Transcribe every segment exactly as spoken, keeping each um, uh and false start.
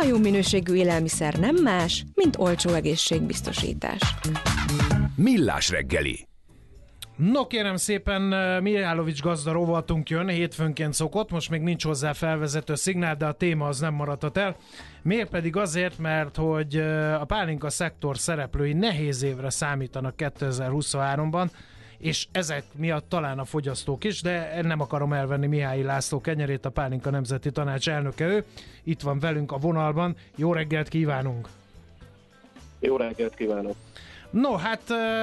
A jó minőségű élelmiszer nem más, mint olcsó egészségbiztosítás. Millás reggeli. No kérem szépen, Mihálovics gazda rovatunk jön, hétfőnként szokott, most még nincs hozzá felvezető szignál, de a téma az nem maradhat el. Miért pedig azért, mert hogy a pálinka szektor szereplői nehéz évre számítanak kétezer-huszonháromban, és ezek miatt talán a fogyasztók is, de nem akarom elvenni Mihály László kenyerét, a Pálinka Nemzeti Tanács elnöke ő. Itt van velünk a vonalban. Jó reggelt kívánunk! Jó reggelt kívánok! No, hát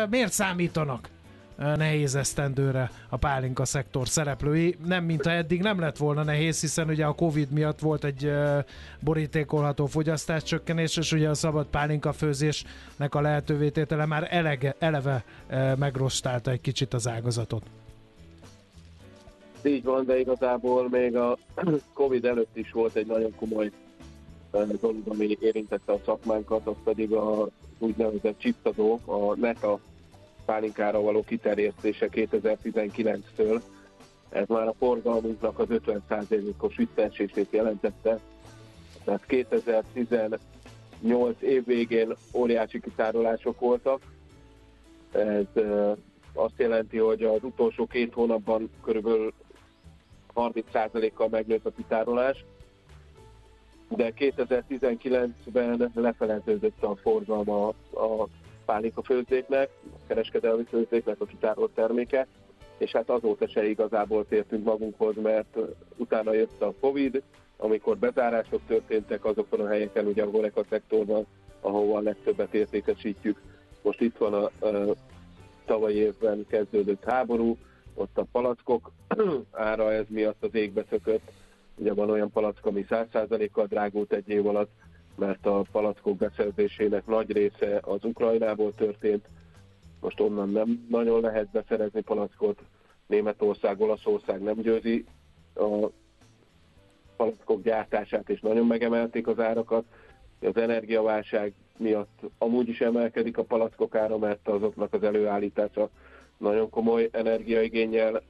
miért számítanak nehéz esztendőre a pálinka szektor szereplői? Nem, mintha eddig nem lett volna nehéz, hiszen ugye a Covid miatt volt egy borítékolható fogyasztáscsökkenés, és ugye a szabad pálinka főzésnek a lehetővé tétele már elege, eleve megrostálta egy kicsit az ágazatot. Így van, de igazából még a Covid előtt is volt egy nagyon komoly dolog, ami érintette a szakmánkat, az pedig az úgynevezett csiptazók, a neta pálinkára való kiterjesztése kétezer-tizenkilenctől. Ez már a forgalmunknak az ötven százalékos visszaesését jelentette. Tehát kétezer-tizennyolc év végén óriási kiszárolások voltak. Ez azt jelenti, hogy az utolsó két hónapban körülbelül harminc százalékkal megnőtt a kiszárolás, de kétezer-tizenkilencben lefeleződött a forgalma a pálinka főzéknek, a kereskedelmi főzéknek a kitárolt terméke, és hát azóta se igazából tértünk magunkhoz, mert utána jött a Covid, amikor bezárások történtek azokon a helyeken, ugye a Horeca szektorban, ahova a legtöbbet értékesítjük. Most itt van a, a tavalyi évben kezdődött háború, ott a palackok ára ez miatt az égbe szökött. Ugye van olyan palack, ami száz százalékkal drágult egy év alatt, mert a palackok beszerzésének nagy része az Ukrajnából történt. Most onnan nem nagyon lehet beszerezni palackot. Németország, Olaszország nem győzi a palackok gyártását, és nagyon megemelték az árakat. Az energiaválság miatt amúgy is emelkedik a palackok ára, mert azoknak az előállítása nagyon komoly energiaigénnyel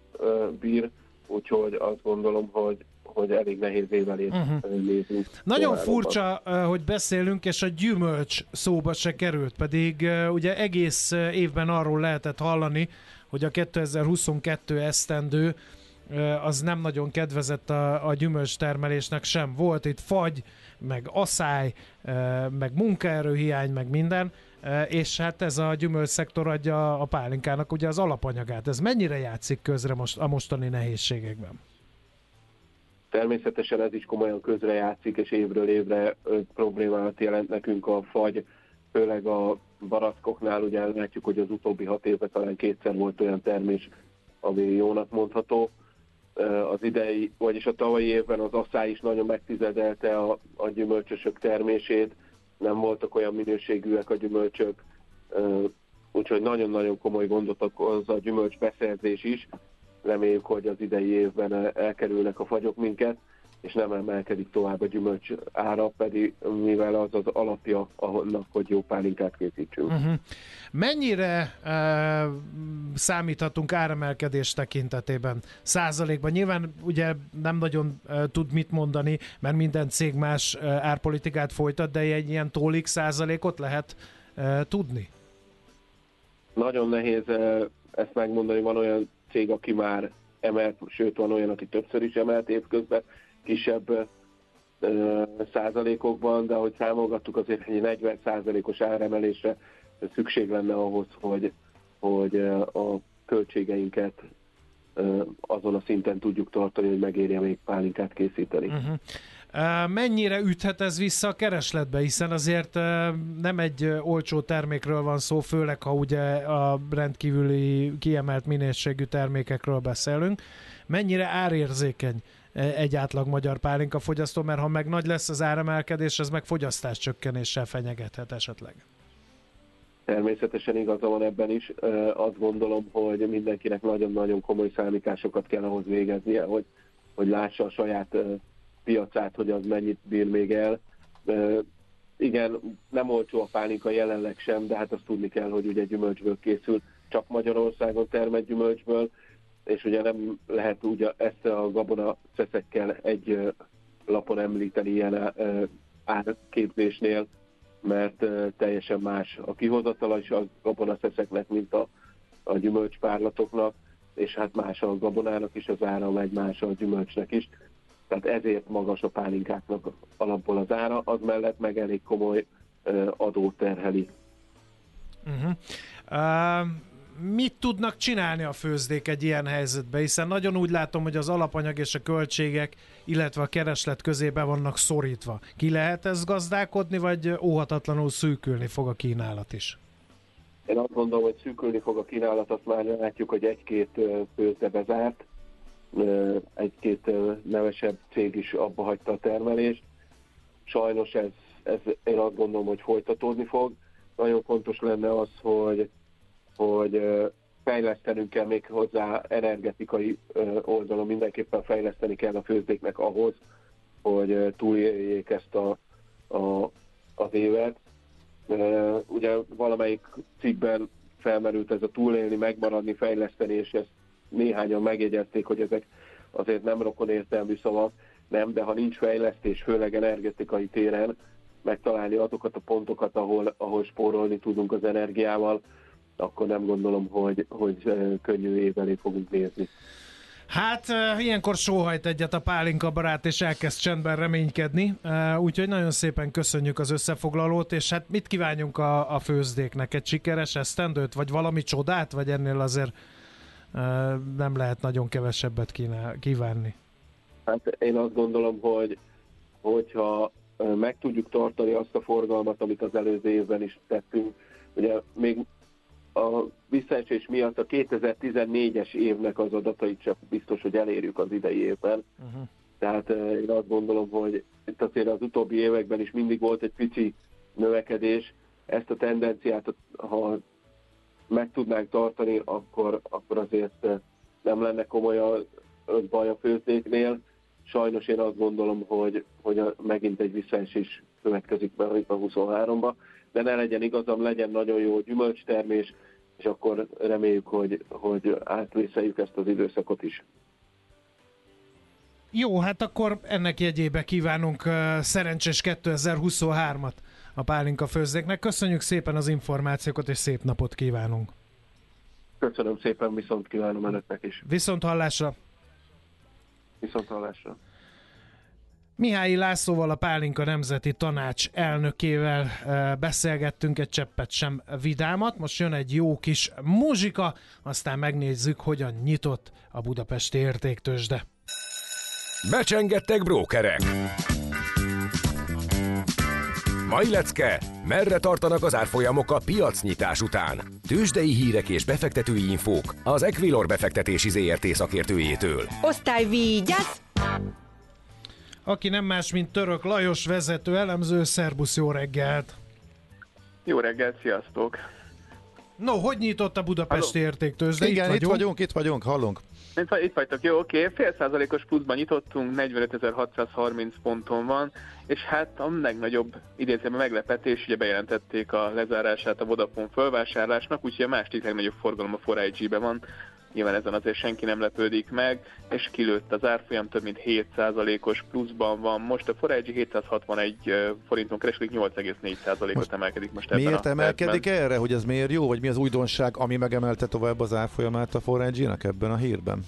bír, úgyhogy azt gondolom, hogy hogy elég nehéz évvel nézünk. Uh-huh. Nagyon furcsa, hogy beszélünk, és a gyümölcs szóba se került, pedig ugye egész évben arról lehetett hallani, hogy a kétezer-huszonkettő esztendő az nem nagyon kedvezett a, a gyümölcstermelésnek sem. Volt itt fagy, meg aszály, meg munkaerőhiány, meg minden, és hát ez a gyümölcs szektor adja a pálinkának ugye az alapanyagát. Ez mennyire játszik közre most, a mostani nehézségekben? Természetesen ez is komolyan közrejátszik, és évről évre problémát jelent nekünk a fagy, főleg a barackoknál. Ugye látjuk, hogy az utóbbi hat évben talán kétszer volt olyan termés, ami jónak mondható. Az idei, vagyis a tavalyi évben az aszály is nagyon megtizedelte a, a gyümölcsösök termését, nem voltak olyan minőségűek a gyümölcsök, úgyhogy nagyon-nagyon komoly gondot okoz a gyümölcs beszerzés is. Reméljük, hogy az idei évben elkerülnek a fagyok minket, és nem emelkedik tovább a gyümölcs ára, pedig mivel az az alapja annak, hogy jó pálinkát készítsünk. Uh-huh. Mennyire uh, számíthatunk áremelkedés tekintetében? Százalékban? Nyilván ugye nem nagyon uh, tud mit mondani, mert minden cég más uh, árpolitikát folytat, de egy ilyen tólik százalékot lehet uh, tudni? Nagyon nehéz uh, ezt megmondani, van olyan cég, aki már emelt, sőt van olyan, aki többször is emelt évközben, kisebb ö, százalékokban, de ahogy számolgattuk, azért egy negyven százalékos áremelésre szükség lenne ahhoz, hogy, hogy a költségeinket ö, azon a szinten tudjuk tartani, hogy megérje még pálinkát készíteni. Uh-huh. Mennyire üthet ez vissza a keresletbe, hiszen azért nem egy olcsó termékről van szó, főleg ha ugye a rendkívüli kiemelt minőségű termékekről beszélünk. Mennyire árérzékeny egy átlag magyar pálinka fogyasztó, mert ha meg nagy lesz az áremelkedés, ez meg fogyasztáscsökkenéssel fenyegethet esetleg. Természetesen igaza van ebben is. Azt gondolom, hogy mindenkinek nagyon-nagyon komoly számításokat kell ahhoz végeznie, hogy, hogy lássa a saját piacát, hogy az mennyit bír még el. E, igen, nem olcsó a pálinka jelenleg sem, de hát azt tudni kell, hogy ugye gyümölcsből készül, csak Magyarországon termett gyümölcsből, és ugye nem lehet úgy ezt a gabona szeszekkel egy lapon említeni ilyen árképzésnél, mert teljesen más a kihozatala is a gabonaszeszeknek, mint a, a gyümölcspárlatoknak, és hát más a gabonának is az ára, meg más a gyümölcsnek is. Tehát ezért magas a pálinkáknak alapból az ára, az mellett meg elég komoly adó terheli. Uh-huh. Uh, mit tudnak csinálni a főzdék egy ilyen helyzetben? Hiszen nagyon úgy látom, hogy az alapanyag és a költségek, illetve a kereslet közébe vannak szorítva. Ki lehet ezt gazdálkodni, vagy óhatatlanul szűkülni fog a kínálat is? Én azt gondolom, hogy szűkülni fog a kínálat, azt már látjuk, hogy egy-két főzde bezárt, egy-két nevesebb cég is abba hagyta a termelést. Sajnos ez, ez én azt gondolom, hogy folytatódni fog. Nagyon fontos lenne az, hogy, hogy fejlesztenünk kell még hozzá energetikai oldalon, mindenképpen fejleszteni kell a főzdéknek ahhoz, hogy túléljék ezt a, a, az évet. Ugye valamelyik cikkben felmerült ez a túlélni, megmaradni, fejleszteni, és ezt néhányan megjegyezték, hogy ezek azért nem rokon értelmű szavak, nem, de ha nincs fejlesztés, főleg energetikai téren, megtalálni azokat a pontokat, ahol, ahol spórolni tudunk az energiával, akkor nem gondolom, hogy, hogy könnyű év elé fogunk nézni. Hát ilyenkor sóhajt egyet a pálinka barát, és elkezd csendben reménykedni, úgyhogy nagyon szépen köszönjük az összefoglalót, és hát mit kívánjunk a, a főzdéknek? Egy sikeres esztendőt, vagy valami csodát, vagy ennél azért nem lehet nagyon kevesebbet kínál, kívánni? Hát én azt gondolom, hogy hogyha meg tudjuk tartani azt a forgalmat, amit az előző évben is tettünk, ugye még a visszaesés miatt a kétezer-tizennégyes évnek az adatait sem biztos, hogy elérjük az idei évben. Uh-huh. Tehát én azt gondolom, hogy itt azért az utóbbi években is mindig volt egy pici növekedés. Ezt a tendenciát, ha meg tudnánk tartani, akkor, akkor azért nem lenne komoly a baj a főzdéknél. Sajnos én azt gondolom, hogy, hogy megint egy visszaesés következik be a huszonháromba, de ne legyen igazam, legyen nagyon jó gyümölcstermés, és akkor reméljük, hogy, hogy átvészeljük ezt az időszakot is. Jó, hát akkor ennek jegyébe kívánunk szerencsés kétezer-huszonhármat a pálinka főzdéknek. Köszönjük szépen az információkat, és szép napot kívánunk! Köszönöm szépen, viszont kívánom önöknek is! Viszont hallásra! Viszont hallásra! Mihály Lászlóval, a Pálinka Nemzeti Tanács elnökével beszélgettünk, egy cseppet sem vidámat. Most jön egy jó kis muzsika, aztán megnézzük, hogyan nyitott a budapesti értéktőzsde. Becsengettek brókerek! Mai lecke, merre tartanak az árfolyamok a piacnyitás után? Tőzsdei hírek és befektetői infók az Equilor befektetési zé er té szakértőjétől. Osztály, vigyázz! Aki nem más, mint Török Lajos vezető elemző. Szerbusz, jó reggelt! Jó reggelt, sziasztok! No, hogy nyitott a budapesti értéktőzsde? Igen, itt vagyunk. itt vagyunk, itt vagyunk, hallunk. Itt, itt vagytok, jó, oké, fél százalékos pluszban nyitottunk, negyvenötezer-hatszázharminc ponton van, és hát a legnagyobb idézőben meglepetés, ugye bejelentették a lezárását a Vodafone fölvásárlásnak, úgyhogy a másik legnagyobb forgalom a négy i gében van. Nyilván ezen azért senki nem lepődik meg, és kilőtt az árfolyam, több mint hét százalékos pluszban van. Most a négy i gé hétszázhatvanegy forinton kereskedik, nyolc egész négy százalékot emelkedik most ebben. Miért emelkedik percben. Erre, hogy ez miért jó, vagy mi az újdonság, ami megemelte tovább az árfolyamát a négy i gének ebben a hírben?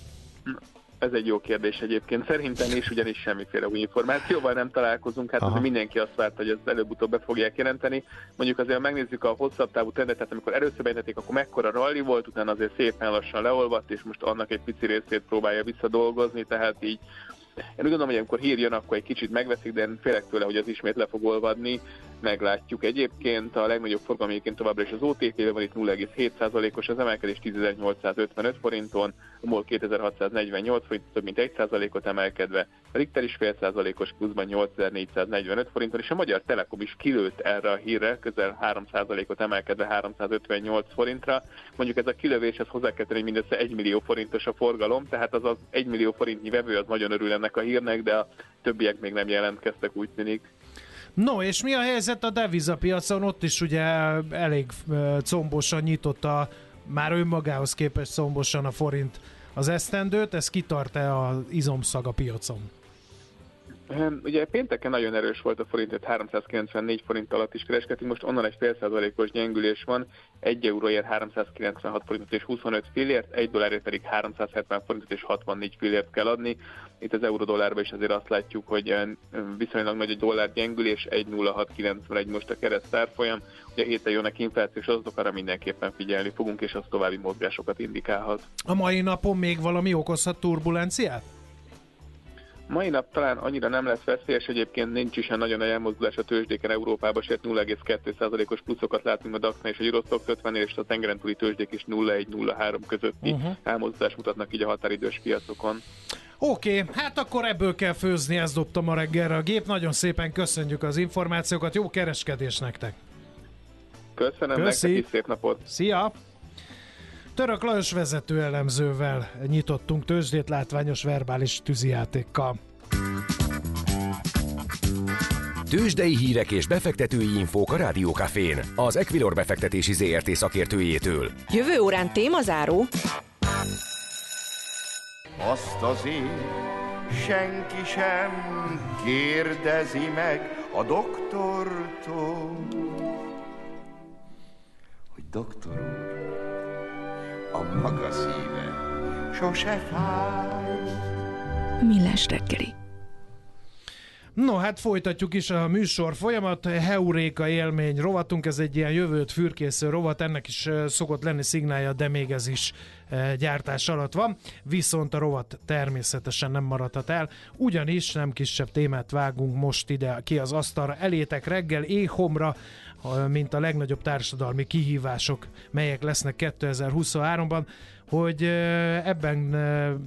Ez egy jó kérdés egyébként szerintem, és ugyanis semmiféle új információval nem találkozunk. Hát azért mindenki azt várta, hogy ezt előbb-utóbb be fogják jelenteni. Mondjuk azért, ha megnézzük a hosszabb távú trendet, tehát amikor először bejelentették, akkor mekkora ralli volt, utána azért szépen lassan leolvadt, és most annak egy pici részét próbálja visszadolgozni, tehát így én úgy gondolom, hogy amikor hír jön, akkor egy kicsit megveszik, de én félek tőle, hogy az ismét le fog olvadni. Meglátjuk egyébként. A legnagyobb forgalom egyébként továbbra is az o té pében van, itt nulla egész hét százalékos az emelkedés, tízezer-nyolcszázötvenöt forinton, a MOL kétezer-hatszáznegyvennyolc forint, több mint egy százalékot emelkedve, a Riktel is fél százalékos pluszban nyolcezer-négyszáznegyvenöt forinton, és a Magyar Telekom is kilőtt erre a hírre, közel három százalékot emelkedve háromszázötvennyolc forintra. Mondjuk ez a kilövés, ez hozzá kell tenni, hogy mindössze egymillió forintos a forgalom, tehát az az egymillió forintnyi vevő az nagyon örül ennek a hírnek, de a többiek még nem jelentkeztek, úgy tűnik. No, és mi a helyzet a devizapiacon? Ott is ugye elég combosan nyitott a, már önmagához képest combosan a forint az esztendőt. Ez kitart-e az izomszag a piacon? Ugye pénteken nagyon erős volt a forint, tehát háromszázkilencvennégy forint alatt is kereskedtünk, most onnan egy fél százalékos gyengülés van, egy euróért háromszázkilencvenhat forintot és huszonöt fillért, egy dollárért pedig háromszázhetven forintot és hatvannégy fillért kell adni. Itt az euró-dollárban is azért azt látjuk, hogy viszonylag nagy a dollár gyengülés, egy nulla hat kilencvenegy most a keresztárfolyam. Ugye a héten jönnek inflációs adatok, arra mindenképpen figyelni fogunk, és az további mozgásokat indikálhat. A mai napon még valami okozhat turbulenciát? Mai nap talán annyira nem lesz veszélyes, egyébként nincs is nagyon nagy elmozdulás a tőzsdéken Európában, sőt nulla egész kettő százalékos pluszokat látunk a daknál és a Eurostoxx ötvennél, és a tengeren túli tőzsdék is nulla egy nulla három közötti uh-huh. elmozdulást mutatnak így a határidős piacokon. Oké, okay, hát akkor ebből kell főzni, ezt dobta ma reggelre a gép. Nagyon szépen köszönjük az információkat, jó kereskedés nektek! Köszönöm, Köszi. Nektek is szép napot! Szia! Török Lajos vezető elemzővel nyitottunk tőzsdét látványos verbális tűzijátékkal. Tőzsdei hírek és befektetői infók a Rádió Cafén, az Equilor befektetési zé er té szakértőjétől. Jövő órán témazáró. Azt az én senki sem kérdezi meg a doktortól, hogy doktor úr, a maga szíve sose fáj. Millás reggeli. No, hát folytatjuk is a műsor folyamat. Heuréka élmény rovatunk, ez egy ilyen jövőt fürkésző rovat, ennek is szokott lenni szignálja, de még ez is gyártás alatt van. Viszont a rovat természetesen nem maradhat el, ugyanis nem kisebb témát vágunk most ide ki az asztalra. Elétek reggel éhomra, mint a legnagyobb társadalmi kihívások, melyek lesznek kétezer-huszonháromban, hogy ebben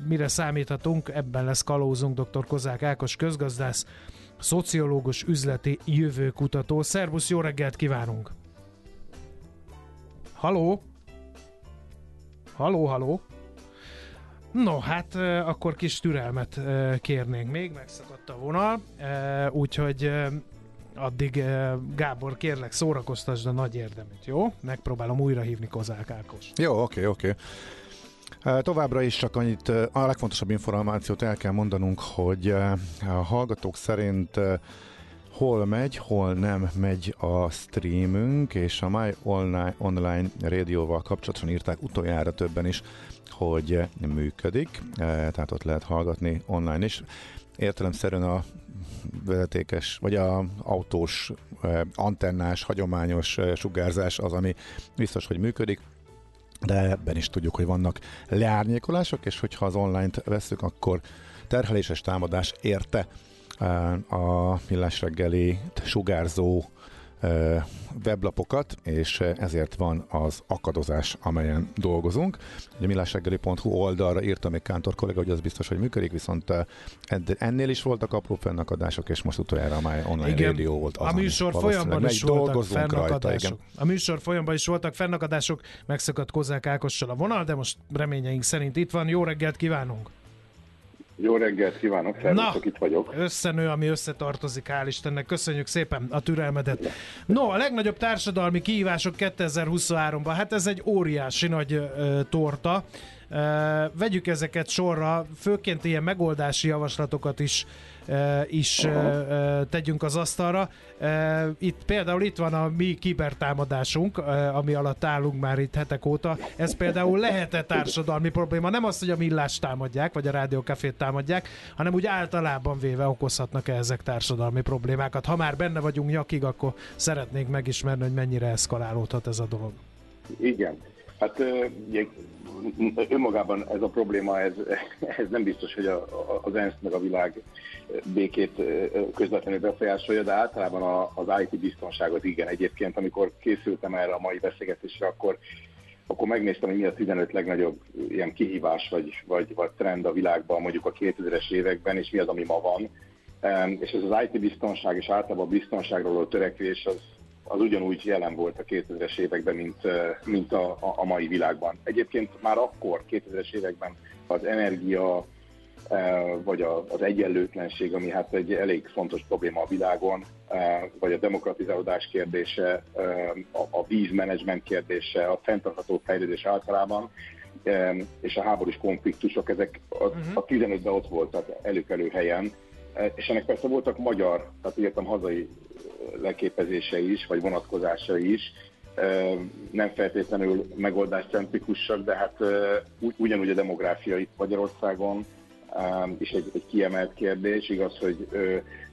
mire számíthatunk, ebben lesz kalauzunk dr. Kozák Ákos közgazdász, szociológus, üzleti jövőkutató. Szervusz, jó reggelt kívánunk! Halló! Halló, halló! No, hát akkor kis türelmet kérnénk még, megszakadt a vonal, úgyhogy addig Gábor, kérlek, szórakoztasd a nagy érdeműt, jó? Megpróbálom újra hívni Kozák Ákos. Jó, oké, oké. Továbbra is csak annyit, a legfontosabb információt el kell mondanunk, hogy a hallgatók szerint hol megy, hol nem megy a streamünk, és a My Online, Online rádióval kapcsolatban írták utoljára többen is, hogy működik, tehát ott lehet hallgatni online is. Értelemszerűen a vezetékes, vagy a autós, antennás, hagyományos sugárzás az, ami biztos, hogy működik, de ebben is tudjuk, hogy vannak leárnyékolások, és hogyha az online-t veszük, akkor terheléses támadás érte a Millás reggeli sugárzó weblapokat, és ezért van az akadozás, amelyen dolgozunk. A millásreggeli pont hu oldalra írta még Kántor kollega, hogy az biztos, hogy működik, viszont ennél is voltak apró fennakadások, és most utoljára a My Online igen, Radio volt az, a műsor folyamban is voltak fennakadások. Rajta, a műsor folyamban is voltak fennakadások, megszakadt Kozák Ákossal a vonal, de most reményeink szerint itt van. Jó reggelt kívánunk! Jó reggelt kívánok, szervusztok, itt vagyok. Összenő, ami összetartozik, hál' Istennek. Köszönjük szépen a türelmedet. No, a legnagyobb társadalmi kihívások kétezer-huszonháromban. Hát ez egy óriási nagy uh, torta. Uh, vegyük ezeket sorra, főként ilyen megoldási javaslatokat is, uh, is uh, uh, tegyünk az asztalra. Uh, itt például itt van a mi kibertámadásunk, uh, ami alatt állunk már itt hetek óta. Ez például lehet-e társadalmi probléma? Nem az, hogy a Millást támadják, vagy a Rádió Cafét támadják, hanem úgy általában véve okozhatnak-e ezek társadalmi problémákat. Ha már benne vagyunk nyakig, akkor szeretnénk megismerni, hogy mennyire eszkalálódhat ez a dolog. Igen. Hát ugye, önmagában ez a probléma, ez, ez nem biztos, hogy a, az ENSZ meg a világ békét közvetlenül befolyásolja, de általában a, az i té biztonságot igen. Egyébként, amikor készültem erre a mai beszélgetésre, akkor, akkor megnéztem, hogy mi a tizenöt legnagyobb ilyen kihívás vagy, vagy, vagy trend a világban, mondjuk a kétezres években, és mi az, ami ma van. És ez az i té biztonság és általában a biztonságról a törekvés az, az ugyanúgy jelen volt a kétezres években, mint, mint a, a mai világban. Egyébként már akkor, kétezres években az energia, vagy az egyenlőtlenség, ami hát egy elég fontos probléma a világon, vagy a demokratizálódás kérdése, a vízmenedzsment kérdése, a fenntartható fejlődés általában, és a háborús konfliktusok, ezek a tizenötben ott voltak előkelő helyen, és ennek persze voltak magyar, tehát írtam hazai leképezései is, vagy vonatkozásai is, nem feltétlenül megoldáscentrikusak, de hát ugyanúgy a demográfia itt Magyarországon is egy, egy kiemelt kérdés, igaz, hogy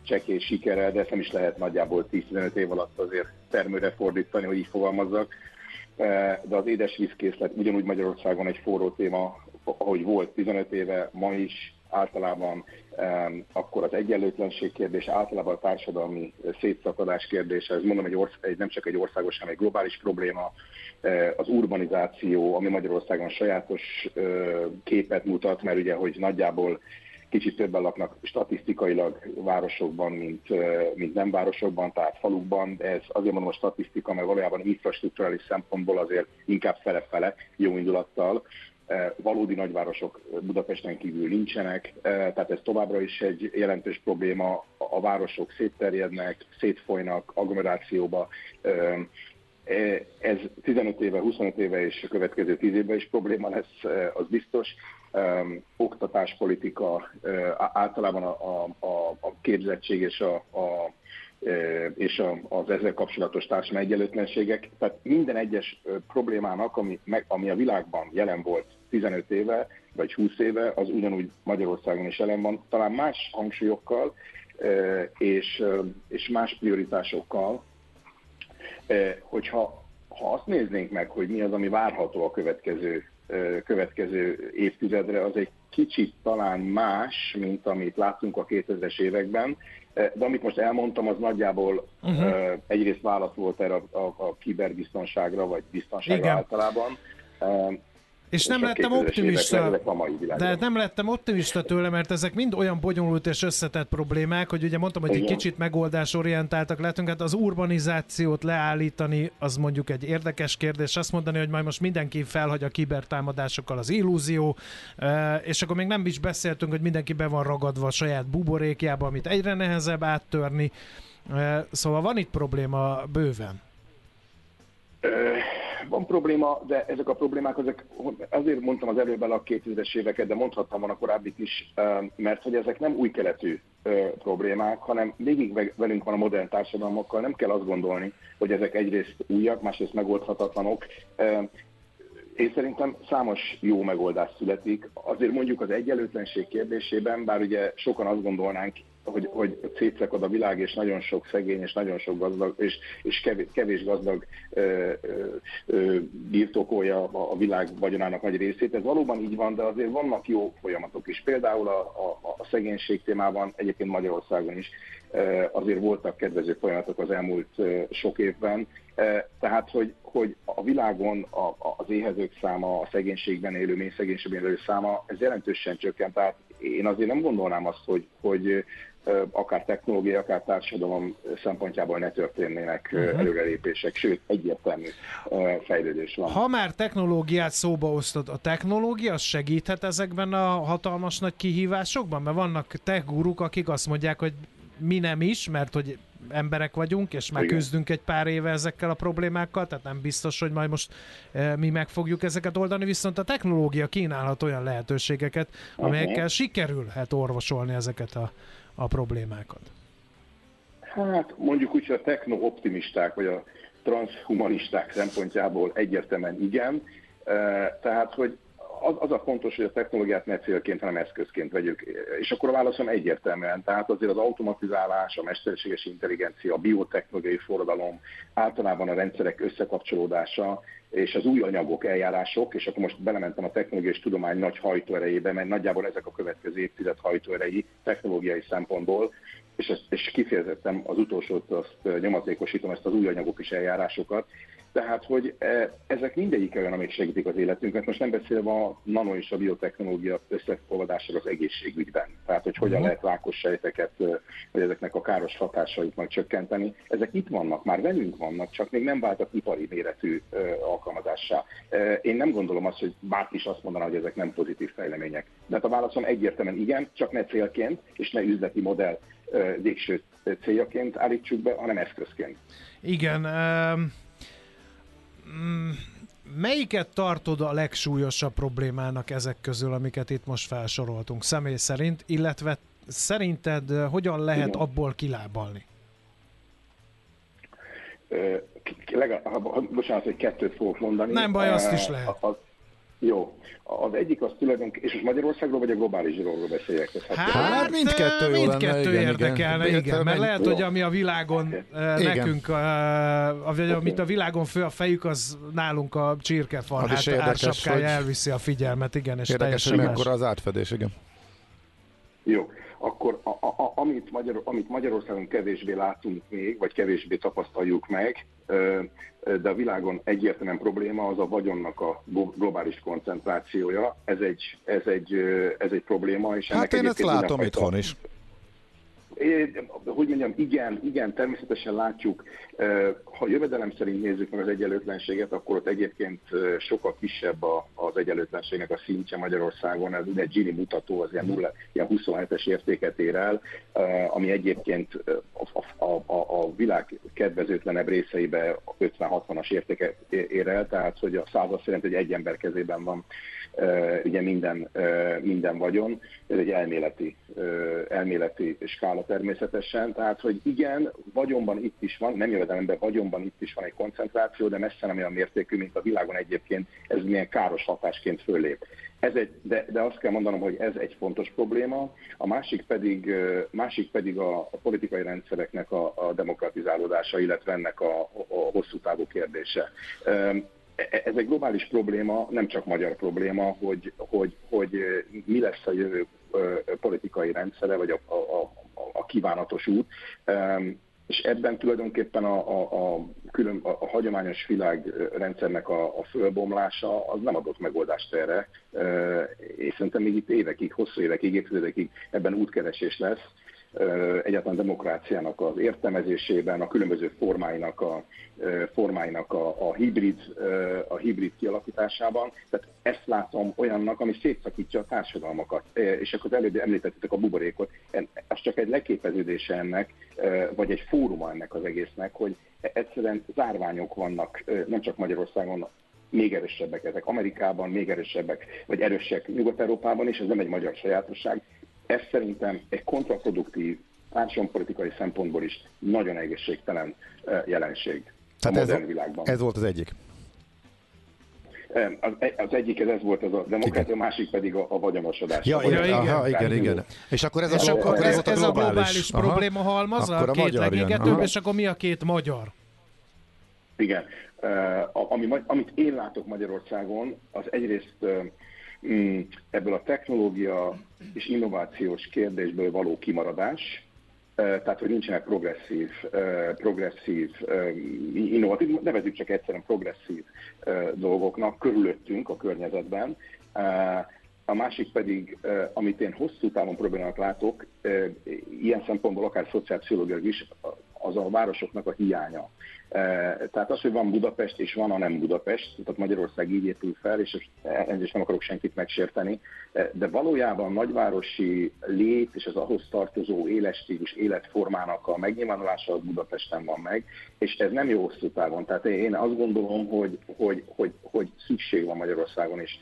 csekély sikere, de ezt nem is lehet nagyjából tíz-tizenöt év alatt azért termőre fordítani, hogy így fogalmazzak, de az édes vízkészlet ugyanúgy Magyarországon egy forró téma, ahogy volt tizenöt éve, ma is, általában akkor az egyenlőtlenség kérdése, általában a társadalmi szétszakadás kérdése, ez mondom, egy orsz- egy, nem csak egy országos, hanem egy globális probléma, az urbanizáció, ami Magyarországon sajátos képet mutat, mert ugye, hogy nagyjából kicsit többen laknak statisztikailag városokban, mint, mint nem városokban, tehát falukban. Ez azért mondom a statisztika, mert valójában infrastruktúrális szempontból azért inkább fele-fele, jó indulattal. Valódi nagyvárosok Budapesten kívül nincsenek, tehát ez továbbra is egy jelentős probléma. A városok szétterjednek, szétfolynak agglomerációba. Ez tizenöt éve, huszonöt éve és a következő tíz évben is probléma lesz, az biztos. Oktatáspolitika, általában a, a, a képzettség és a, a és az ezzel kapcsolatos társadalmi egyenlőtlenségek. Tehát minden egyes problémának, ami, ami a világban jelen volt tizenöt éve, vagy húsz éve, az ugyanúgy Magyarországon is jelen van, talán más hangsúlyokkal és, és más prioritásokkal. Hogyha ha azt néznénk meg, hogy mi az, ami várható a következő, következő évtizedre, az egy kicsit talán más, mint amit láttunk a kétezres években, de amit most elmondtam, az nagyjából uh-huh. egyrészt válasz volt erre a, a, a kiberbiztonságra, vagy biztonságra igen. általában. És, és nem lettem optimista, de nem lettem optimista tőle, mert ezek mind olyan bonyolult és összetett problémák, hogy ugye mondtam, hogy igen. egy kicsit megoldásorientáltak lehetünk, hát az urbanizációt leállítani, az mondjuk egy érdekes kérdés, azt mondani, hogy majd most mindenki felhagy a kibertámadásokkal, az illúzió, és akkor még nem is beszéltünk, hogy mindenki be van ragadva a saját buborékjába, amit egyre nehezebb áttörni, szóval van itt probléma bőven. Van probléma, de ezek a problémák, ezek, azért mondtam az előbb el a kétezres éveket, de mondhattam volna korábbit is, mert hogy ezek nem új keletű problémák, hanem végig velünk van a modern társadalmakkal, nem kell azt gondolni, hogy ezek egyrészt újak, másrészt megoldhatatlanok. Én szerintem számos jó megoldás születik. Azért mondjuk az egyenlőtlenség kérdésében, bár ugye sokan azt gondolnánk, hogy, hogy szétszakad a világ, és nagyon sok szegény, és nagyon sok gazdag, és, és kevés, kevés gazdag ö, ö, birtokolja a, a világ vagyonának nagy részét. Ez valóban így van, de azért vannak jó folyamatok is. Például a, a, a szegénység témában, egyébként Magyarországon is ö, azért voltak kedvező folyamatok az elmúlt ö, sok évben. Ö, tehát, hogy, hogy a világon a, a, az éhezők száma, a szegénységben élő, mély szegénységben élő száma, ez jelentősen csökkent. Tehát én azért nem gondolnám azt, hogy, hogy akár technológia, akár társadalom szempontjából ne történnének uh-huh. előrelépések, sőt, egyértelmű fejlődés van. Ha már technológiát szóba osztod, a technológia segíthet ezekben a hatalmas nagy kihívásokban? Mert vannak tech guruk, akik azt mondják, hogy mi nem is, mert hogy emberek vagyunk, és már igen. küzdünk egy pár éve ezekkel a problémákkal, tehát nem biztos, hogy majd most mi meg fogjuk ezeket oldani, viszont a technológia kínálhat olyan lehetőségeket, amelyekkel uh-huh. sikerülhet orvosolni ezeket a a problémákat? Hát mondjuk úgy, hogy a techno-optimisták vagy a transhumanisták szempontjából egyértelműen igen. Tehát, hogy az, az a fontos, hogy a technológiát ne célként, hanem eszközként vegyük. És akkor a válaszom egyértelműen. Tehát azért az automatizálás, a mesterséges intelligencia, a biotechnológiai forradalom, általában a rendszerek összekapcsolódása, és az új anyagok, eljárások, és akkor most belementem a technológiai és tudomány nagy hajtóerejébe, mert nagyjából ezek a következő évtized hajtóerei technológiai szempontból, és, ezt, és kifejezettem az utolsót, azt nyomatékosítom, ezt az új anyagok és eljárásokat. Tehát, hogy ezek mindegyik olyan, amik segítik az életünket. Most nem beszélve a nano és a biotechnológia összefogadására az egészségügyben. Tehát, hogy hogyan lehet rákos sejteket, vagy ezeknek a káros hatásait majd csökkenteni. Ezek itt vannak, már velünk vannak, csak még nem váltak ipari méretű alkalmazássá. Én nem gondolom azt, hogy bárki is azt mondaná, hogy ezek nem pozitív fejlemények. De hát a válaszom egyértelműen igen, csak ne célként, és ne üzleti modell végső céljaként állítsuk be, hanem eszközként. Igen, um... Melyiket tartod a legsúlyosabb problémának ezek közül, amiket itt most felsoroltunk személy szerint, illetve Szerinted hogyan lehet Igen. abból kilábalni? Ö, legalább, bocsánat, hogy kettőt fogok mondani. Nem baj, azt is lehet. Az, jó. Az egyik az tulajdonképpen, és most Magyarországról vagy a globális dologról beszéljek? Hát, hát mindkettő, mindkettő lenne, érdekelne, igen, igen, igen, mert lehet, jó. hogy ami a világon igen. nekünk, igen. amit a világon fő a fejük, az nálunk a csirkefarhát hát ársapkája hogy... elviszi a figyelmet, igen, és érdekes, hogy mekkora az átfedés, igen. Jó. Akkor a, a, amit, Magyar, amit Magyarországon kevésbé látunk még, vagy kevésbé tapasztaljuk meg, de a világon egyértelműen probléma az a vagyonnak a globális koncentrációja. Ez egy, ez egy, ez egy probléma. És ennek hát én ezt látom itthon is. Én, hogy mondjam, igen, igen, természetesen látjuk, ha jövedelem szerint nézzük meg az egyenlőtlenséget, akkor ott egyébként sokkal kisebb az egyenlőtlenségnek a szintje Magyarországon, ez ugye Gini mutató, az ilyen, ilyen huszonhetes értéket ér el, ami egyébként a, a, a, a világ kedvezőtlenebb részeibe ötven-hatvanas értéket ér el, tehát hogy a század szerint egy egy ember kezében van ugye minden, minden vagyon, ez egy elméleti, elméleti skála természetesen, tehát hogy igen, vagyonban itt is van, nem jövedelemben, vagyonban itt is van egy koncentráció, de messze nem olyan mértékű, mint a világon egyébként, ez milyen káros hatásként föllép. Ez egy, de, de azt kell mondanom, hogy ez egy fontos probléma, a másik pedig, másik pedig a, a politikai rendszereknek a, a demokratizálódása, illetve ennek a, a hosszú távú kérdése. Ez egy globális probléma, nem csak magyar probléma, hogy, hogy, hogy mi lesz a jövő politikai rendszere, vagy a, a, a kívánatos út. És ebben tulajdonképpen a, a, a, külön, a hagyományos világrendszernek a, a fölbomlása az nem adott megoldást erre, és szerintem még itt évekig, hosszú évekig, évtizedekig ebben útkeresés lesz. Egyáltalán demokráciának az értelmezésében, a különböző formáinak a, formáinak a, a, hibrid, a hibrid kialakításában. Tehát ezt látom olyannak, ami szétszakítja a társadalmakat. És akkor előbb említettetek a buborékot. Ez csak egy leképeződése ennek, vagy egy fóruma ennek az egésznek, hogy egyszerűen zárványok vannak, nem csak Magyarországon, még erősebbek ezek. Amerikában még erősebbek, vagy erősek Nyugat-Európában, és ez nem egy magyar sajátosság. Ez szerintem egy kontraproduktív, társadalompolitikai szempontból is nagyon egészségtelen jelenség tehát a modern ez, világban. Ez volt az egyik. Az, az egyik, ez volt az a demokrácia, a másik pedig a, a vagyonosodás. Ja, ja, igen, aha, igen, igen. És akkor ez, a, és akkor ez, ez a globális aha, probléma halmaz, a két legégetőbb, és akkor mi a két magyar? Igen. Ami, amit én látok Magyarországon, az egyrészt... ebből a technológia és innovációs kérdésből való kimaradás, tehát hogy nincsenek progresszív, progresszív innovatív, nevezzük csak egyszerűen progresszív dolgoknak körülöttünk a környezetben. A másik pedig, amit én hosszú távon problémának látok, ilyen szempontból akár szociálpszichológiai is, az a városoknak a hiánya. Tehát az, hogy van Budapest és van a nem Budapest, tehát Magyarország így épül fel, és ezért nem akarok senkit megsérteni, de valójában a nagyvárosi lét és az ahhoz tartozó éles stílus életformának a megnyilvánulása az Budapesten van meg, és ez nem jó hosszú távon. Tehát én azt gondolom, hogy, hogy, hogy, hogy szükség van Magyarországon is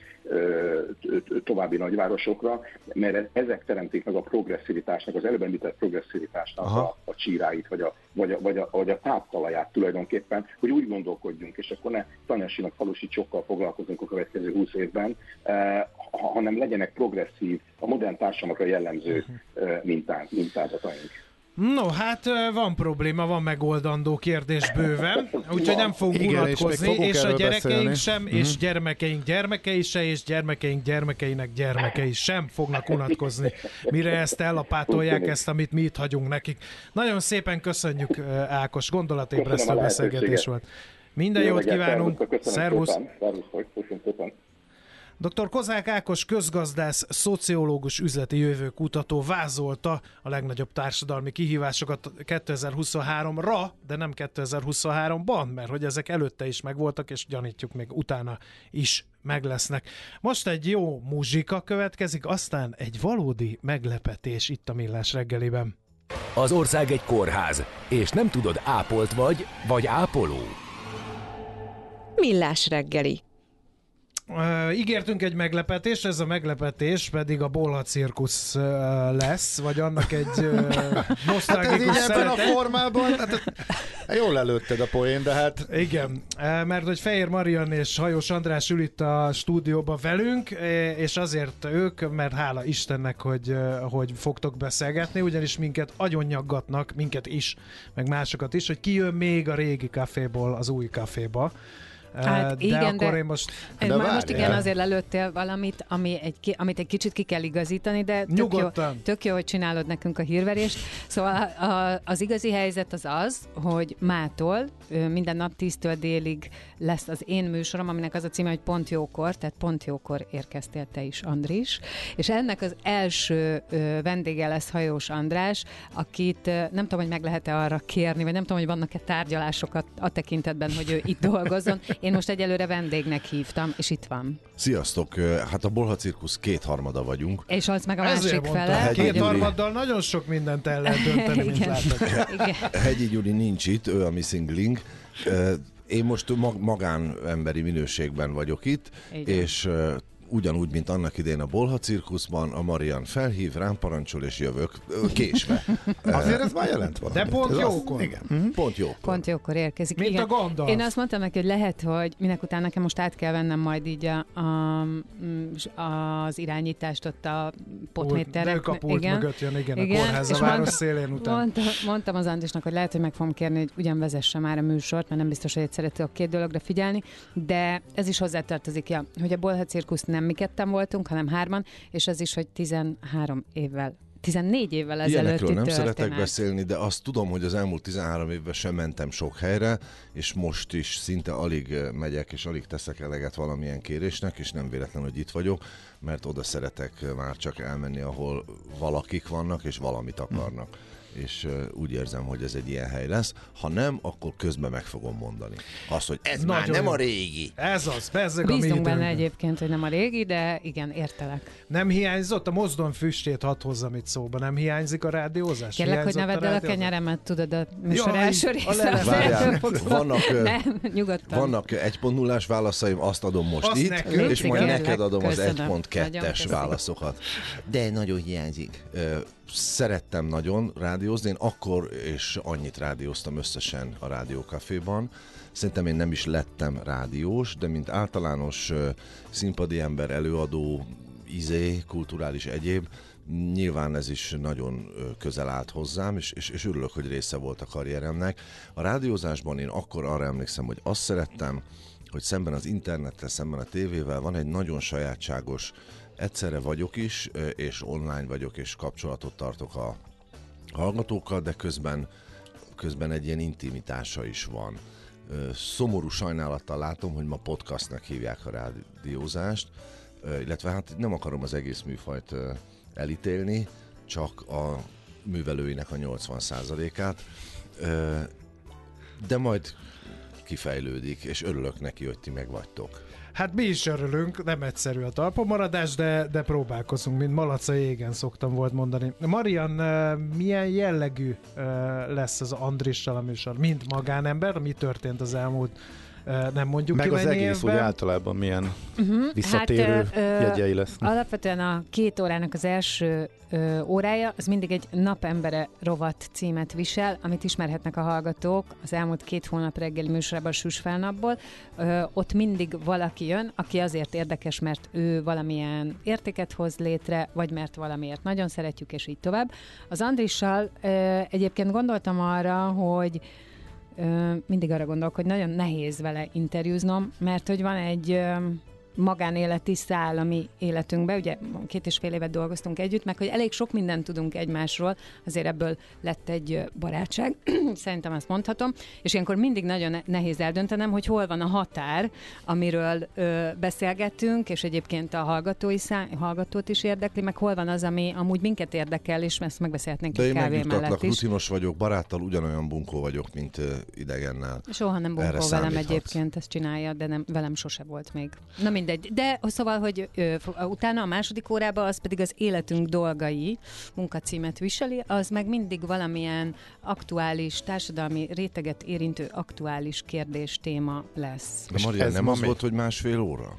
további nagyvárosokra, mert ezek teremtik meg a progresszivitásnak, az előbb említett progresszivitásnak a, a csíráit, vagy a Vagy a, vagy, a, vagy a táptalaját tulajdonképpen, hogy úgy gondolkodjunk, és akkor ne tanyasinak, falusi csokkal foglalkozunk a következő húsz évben, eh, hanem legyenek progresszív, a modern társadalmakra jellemző eh, mintá, mintázataink. No, hát van probléma, van megoldandó kérdés bőven, úgyhogy nem fogunk Igen, unatkozni, és, és a gyerekeink beszélni. sem, mm-hmm. és gyermekeink gyermekei se, és gyermekeink gyermekeinek gyermekei sem fognak unatkozni, mire ezt ellapátolják, ezt, amit mi itt hagyunk nekik. Nagyon szépen köszönjük, Ákos, gondolatébresztő beszélgetés volt. Minden jót kívánunk, szervusz! doktor Kozák Ákos közgazdász, szociológus, üzleti jövőkutató vázolta a legnagyobb társadalmi kihívásokat kétezer-huszonháromra, de nem kétezer-huszonháromban, mert hogy ezek előtte is megvoltak, és gyanítjuk még utána is meglesznek. Most egy jó muzsika következik, aztán egy valódi meglepetés itt a Millás reggeliben. Az ország egy kórház, és nem tudod, ápolt vagy, vagy ápoló. Millás reggeli. Ígértünk egy meglepetést, ez a meglepetés pedig a Bolhacirkusz lesz, vagy annak egy nosztalgikus hát ebben a formában, hát, jól előtted a poén, de hát... Igen, mert hogy Fejér Marian és Hajós András ül itt a stúdióban velünk, és azért ők, mert hála Istennek, hogy, hogy fogtok beszélgetni, ugyanis minket agyonnyaggatnak, minket is, meg másokat is, hogy ki jön még a régi kaféból az új kaféba. Hát de igen, akkor de én most... De már várjál. Most igen, azért lelőttél valamit, ami egy, amit egy kicsit ki kell igazítani, de tök jó, tök jó, hogy csinálod nekünk a hírverést. Szóval a, a, az igazi helyzet az az, hogy mától minden nap tíztől délig lesz az én műsorom, aminek az a címe, hogy Pont Jókor, tehát Pont Jókor érkeztél te is, Andris. És ennek az első vendége lesz Hajós András, akit nem tudom, hogy meg lehet-e arra kérni, vagy nem tudom, hogy vannak-e tárgyalásokat a tekintetben, hogy ő itt dolgozzon. Én most egyelőre vendégnek hívtam, és itt van. Sziasztok! Hát a Bolhacirkusz kétharmada vagyunk. És az meg a ezért másik mondta, fele. Kétharmaddal nagyon sok mindent el lehet dönteni, mint látható. Hegyi Gyuri nincs itt, ő a missing link. Én most mag- magánemberi minőségben vagyok itt, igen. És ugyanúgy, mint annak idején a Bolhacirkuszban, a Marian felhív, rám parancsol, és jövök késve. Azért ez már jelent valamit. De pont jókor. Igen, mm-hmm. pont jókor. Pont jókor érkezik. Mint igen. A Gandalf. Én azt mondtam neki, hogy lehet, hogy minek után nekem most át kell vennem majd így a, a, az irányítást ott a potméterek. Ők a pult igen. mögött jön, igen, igen. A kórház a város szélén után. Mondtam, mondtam az Andrisnak, hogy lehet, hogy meg fogom kérni, hogy ugyan vezesse már a műsort, mert nem biztos, hogy egyszer tudok két dologra figyelni, de ez is hozzátartozik, ja, hogy a Bolhacirkusz nem mi ketten voltunk, hanem hárman, és ez is, hogy tizenhárom évvel tizennégy évvel ezelőtti történet. Ilyenekről nem szeretek beszélni, de azt tudom, hogy az elmúlt tizenhárom évben sem mentem sok helyre, és most is szinte alig megyek, és alig teszek eleget valamilyen kérésnek, és nem véletlen, hogy itt vagyok, mert oda szeretek már csak elmenni, ahol valakik vannak, és valamit akarnak. Hm. És úgy érzem, hogy ez egy ilyen hely lesz. Ha nem, akkor közben meg fogom mondani. Azt, hogy ez nagyon már nem jó. A régi. Ez az, bezzeg a mi időnkben. Bízunk benne egyébként, hogy nem a régi, de igen, értelek. Nem hiányzott? A mozdon füstjét hadd hozzam itt szóba. Nem hiányzik a rádiózás? Kérlek, hiányzott hogy ne vedd el a kenyeremet, tudod, a műsor első része. Vannak egy pont nullás válaszaim, azt adom most azt itt, nekünk. És majd Kérlek, neked adom köszönöm. Az egy pont kettes válaszokat. De nagyon hiányzik. Szerettem nagyon rádiózni, én akkor és annyit rádióztam összesen a Rádió Caféban. Szerintem én nem is lettem rádiós, de mint általános színpadi ember, előadó, izé, kulturális egyéb, nyilván ez is nagyon közel állt hozzám, és, és, és örülök, hogy része volt a karrieremnek. A rádiózásban én akkor arra emlékszem, hogy azt szerettem, hogy szemben az internettel, szemben a tévével van egy nagyon sajátságos, egyszerre vagyok is, és online vagyok, és kapcsolatot tartok a hallgatókkal, de közben, közben egy ilyen intimitása is van. Szomorú sajnálattal látom, hogy ma podcastnak hívják a rádiózást, illetve hát nem akarom az egész műfajt elítélni, csak a művelőinek a nyolcvan százalékát, de majd kifejlődik, és örülök neki, hogy ti meg vagytok. Hát mi is örülünk, nem egyszerű a talpon maradás, de, de próbálkozunk, mint malacai égen szoktam volt mondani. Marian, milyen jellegű lesz az Andrissal a műsor? Mint magánember, mi történt az elmúlt, nem mondjuk meg ki az egész, évben. Hogy általában milyen uh-huh. visszatérő hát, ö, jegyei lesznek. Alapvetően a két órának az első ö, órája, az mindig egy napembere rovat címet visel, amit ismerhetnek a hallgatók az elmúlt két hónap reggeli műsorában a Süsfelnapból. Ö, ott mindig valaki jön, aki azért érdekes, mert ő valamilyen értéket hoz létre, vagy mert valamiért nagyon szeretjük, és így tovább. Az Andrissal ö, egyébként gondoltam arra, hogy mindig arra gondolok, hogy nagyon nehéz vele interjúznom, mert hogy van egy magánéleti szál a mi életünkben, ugye két és fél évet dolgoztunk együtt, meg hogy elég sok mindent tudunk egymásról, azért ebből lett egy barátság, szerintem azt mondhatom, és ilyenkor mindig nagyon nehéz eldöntenem, hogy hol van a határ, amiről ö, beszélgetünk, és egyébként a hallgatói szá- hallgatót is érdekli, meg hol van az, ami amúgy minket érdekel, és ezt megbeszélhetnénk egy kávé mellett is. Rutinos vagyok, baráttal ugyanolyan bunkó vagyok, mint ö, idegennel. Soha nem bunkó velem egyébként, ezt csinálja, de nem, velem sose volt még. Na, mindegy. De szóval, hogy ö, utána a második órában az pedig az életünk dolgai munkacímet viseli, az meg mindig valamilyen aktuális, társadalmi réteget érintő aktuális kérdés téma lesz. De Marian, nem az volt, hogy másfél óra?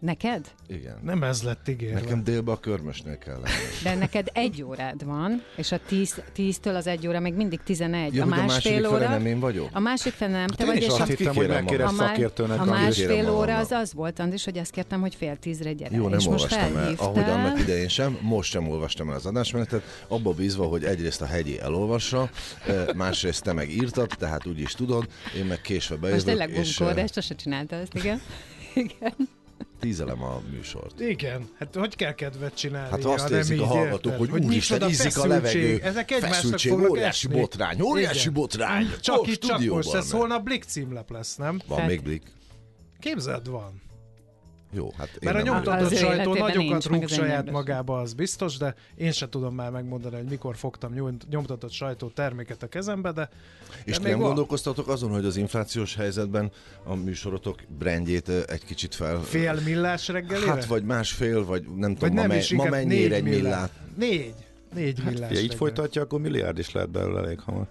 Neked? Igen. Nem ez lett ígérve. Nekem délben a körmösnél kell lenni. De neked egy órád van, és a tíz, tíztől az egy óra, még mindig tizenegy. Ja, a másfél a óra. Nem én vagyok. A másik fele nem te hát vagy. Én is azt hittem, hogy megkérem szakértőnek. A másfél óra az az volt, Andris, hogy azt kértem, hogy fél tízre gyere. Jó, nem és olvastam el, ahogy annak idején sem, most sem olvastam el az adásmenetet, abba bízva, hogy egyrészt a Hegyi elolvassa, másrészt te meg írtad, tehát úgyis tudod, én meg késve bejövök. Most tényleg bunkoldást, azt se csinálta ezt, igen. Igen. Tízelem a műsort. Igen, hát hogy kell kedvet csinálni? Hát azt érzik a hallgatók, hogy úristen, ízik a levegő, ezek feszültség, óriási botrány, óriási botrány. Csak itt, csak most, ez holnap Blik címlap lesz, nem? Van még Blik? Képzeld, van. Jó, hát én mert a nyomtatott sajtó nagyokat rúg saját magába, az biztos, de én sem tudom már megmondani, hogy mikor fogtam nyomtatott sajtó terméket a kezembe, de... És nem gondolkoztatok azon, hogy az inflációs helyzetben a műsorotok brandjét egy kicsit fel... Fél millás reggelére? Hát vagy másfél, vagy nem tudom, ma, me- ma mennyire egy millát. Négy. Négy millás hát, így folytatja, akkor milliárd is lehet belőle elég hamar.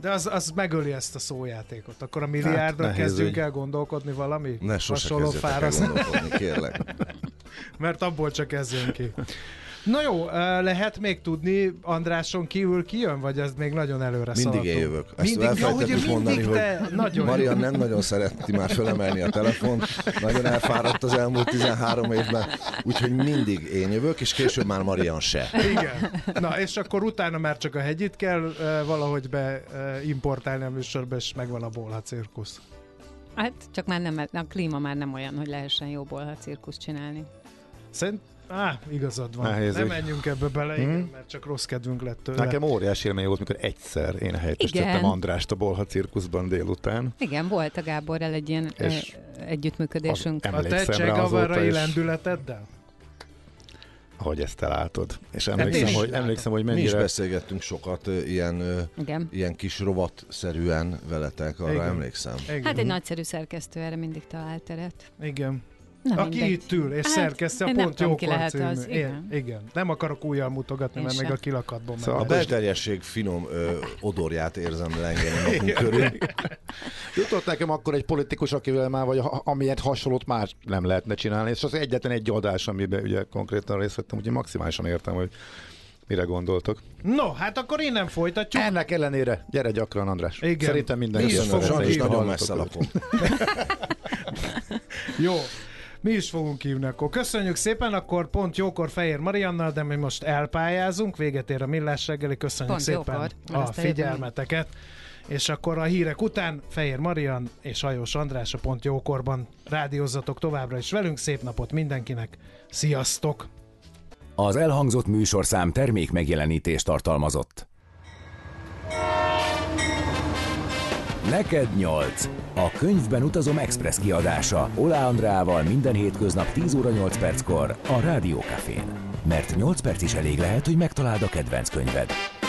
De az, az megöli ezt a szójátékot. Akkor a milliárdra hát kezdjünk el gondolkodni valami? Ne, sose kezdjetek el gondolkodni, kérlek. Mert abból csak kezdjünk ki. Na jó, lehet még tudni, Andráson kívül ki jön, vagy ez még nagyon előre szaladtunk? Mindig én jövök. Ezt elfelejtettük mondani, te hogy Marian nem nagyon szereti már fölemelni a telefont, nagyon elfáradt az elmúlt tizenhárom évben, úgyhogy mindig én jövök, és később már Marian se. Igen. Na, és akkor utána már csak a Hegyit kell valahogy beimportálni a műsorba, és megvan a Bolhacirkusz. Hát csak már nem, a klíma már nem olyan, hogy lehessen jó Bolhacirkuszt csinálni. Szerint Á, igazad van. Nehéz, nem menjünk ebbe bele, hmm? igen, mert csak rossz kedvünk lett tőle. Nekem óriási élmény volt, mikor egyszer én helyettesítettem Andrást a Bolhacirkuszban délután. Igen, volt a Gáborral egy ilyen és együttműködésünk. A te csegavarai lendületeddel? Ahogy ezt eláltod. És emlékszem, is, hogy, emlékszem hogy mennyire... Mi is beszélgettünk sokat ilyen, ilyen kis rovatszerűen veletek, arra igen. emlékszem. Igen. Hát egy nagyszerű szerkesztő erre mindig talált teret. Igen. Nem aki mindegy. Itt ül, és hát, szerkeszti a Pont Jókor című. Igen. igen. Nem akarok újjal mutogatni, én mert sem. Még a kilakadban szóval meg. A belterjesség finom ö, odorját érzem lengeni magunk körül. Jutott nekem akkor egy politikus, akivel már vagy amilyet hasonlót már nem lehetne csinálni, és az egyetlen egy adás, amiben ugye konkrétan részt vettem, úgyhogy maximálisan értem, hogy mire gondoltok. No, hát akkor innen folytatjuk. Ennek ellenére, gyere gyakran, András. Igen. Szerintem minden köszönöm, és nagyon messze lakom. Jó. Mi is fogunk hívni akkor. Köszönjük szépen, akkor Pont Jókor Fejér Mariannal, de mi most elpályázunk, véget ér a millás reggeli, köszönjük Pont szépen jókor. A figyelmeteket. És akkor a hírek után Fejér Marian és Hajós András a Pont Jókorban. Rádiózzatok továbbra is velünk, szép napot mindenkinek, sziasztok! Az elhangzott műsorszám termék megjelenítést tartalmazott. Neked nyolc. A könyvben utazom express kiadása Oláh Andrával minden hétköznap tíz óra nyolc perckor a Rádió Cafén. Mert nyolc perc is elég lehet, hogy megtaláld a kedvenc könyved.